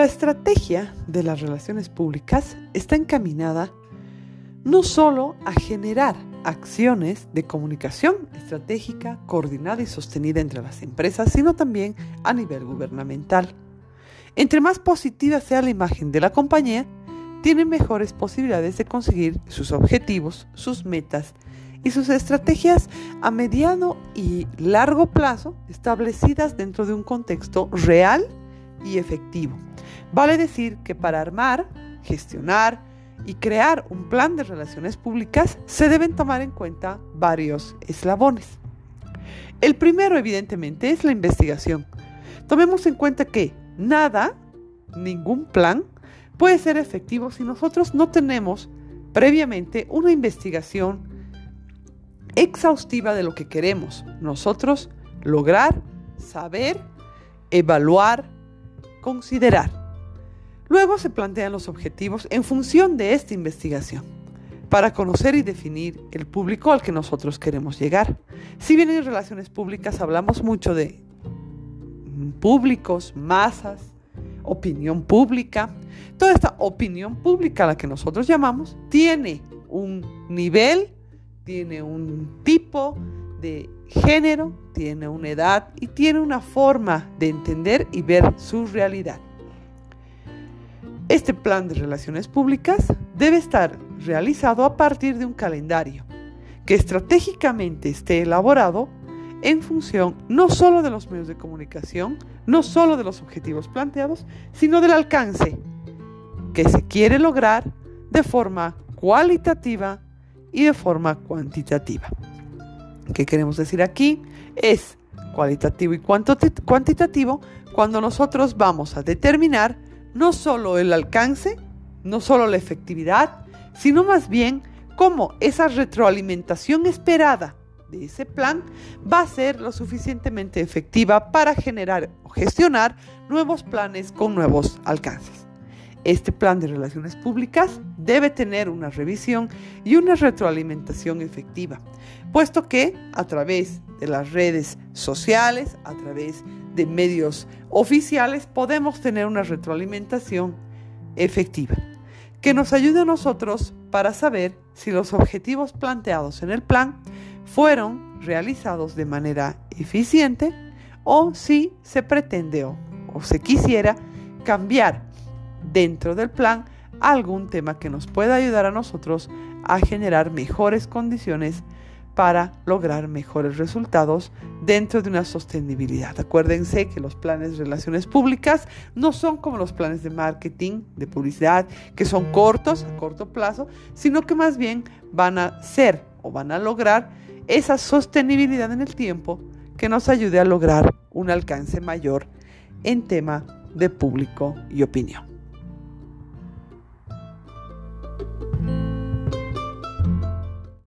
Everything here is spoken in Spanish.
La estrategia de las relaciones públicas está encaminada no solo a generar acciones de comunicación estratégica, coordinada y sostenida entre las empresas, sino también a nivel gubernamental. Entre más positiva sea la imagen de la compañía, tienen mejores posibilidades de conseguir sus objetivos, sus metas y sus estrategias a mediano y largo plazo establecidas dentro de un contexto real y efectivo. Vale decir que para armar, gestionar y crear un plan de relaciones públicas se deben tomar en cuenta varios eslabones. El primero, evidentemente, es la investigación. Tomemos en cuenta que ningún plan puede ser efectivo si nosotros no tenemos previamente una investigación exhaustiva de lo que queremos nosotros lograr, saber, evaluar, considerar. Luego se plantean los objetivos en función de esta investigación, para conocer y definir el público al que nosotros queremos llegar. Si bien en relaciones públicas hablamos mucho de públicos, masas, opinión pública, toda esta opinión pública a la que nosotros llamamos tiene un nivel, tiene un tipo de género, tiene una edad y tiene una forma de entender y ver su realidad. Este plan de relaciones públicas debe estar realizado a partir de un calendario que estratégicamente esté elaborado en función no solo de los medios de comunicación, no solo de los objetivos planteados, sino del alcance que se quiere lograr de forma cualitativa y de forma cuantitativa. ¿Qué queremos decir aquí? Es cualitativo y cuantitativo cuando nosotros vamos a determinar no solo el alcance, no solo la efectividad, sino más bien cómo esa retroalimentación esperada de ese plan va a ser lo suficientemente efectiva para generar o gestionar nuevos planes con nuevos alcances. Este plan de relaciones públicas debe tener una revisión y una retroalimentación efectiva, puesto que a través de las redes sociales, a través de medios oficiales, podemos tener una retroalimentación efectiva que nos ayude a nosotros para saber si los objetivos planteados en el plan fueron realizados de manera eficiente o si se pretende o se quisiera cambiar dentro del plan algún tema que nos pueda ayudar a nosotros a generar mejores condiciones para lograr mejores resultados dentro de una sostenibilidad. Acuérdense que los planes de relaciones públicas no son como los planes de marketing, de publicidad, que son cortos, a corto plazo, sino que más bien van a ser o van a lograr esa sostenibilidad en el tiempo que nos ayude a lograr un alcance mayor en tema de público y opinión.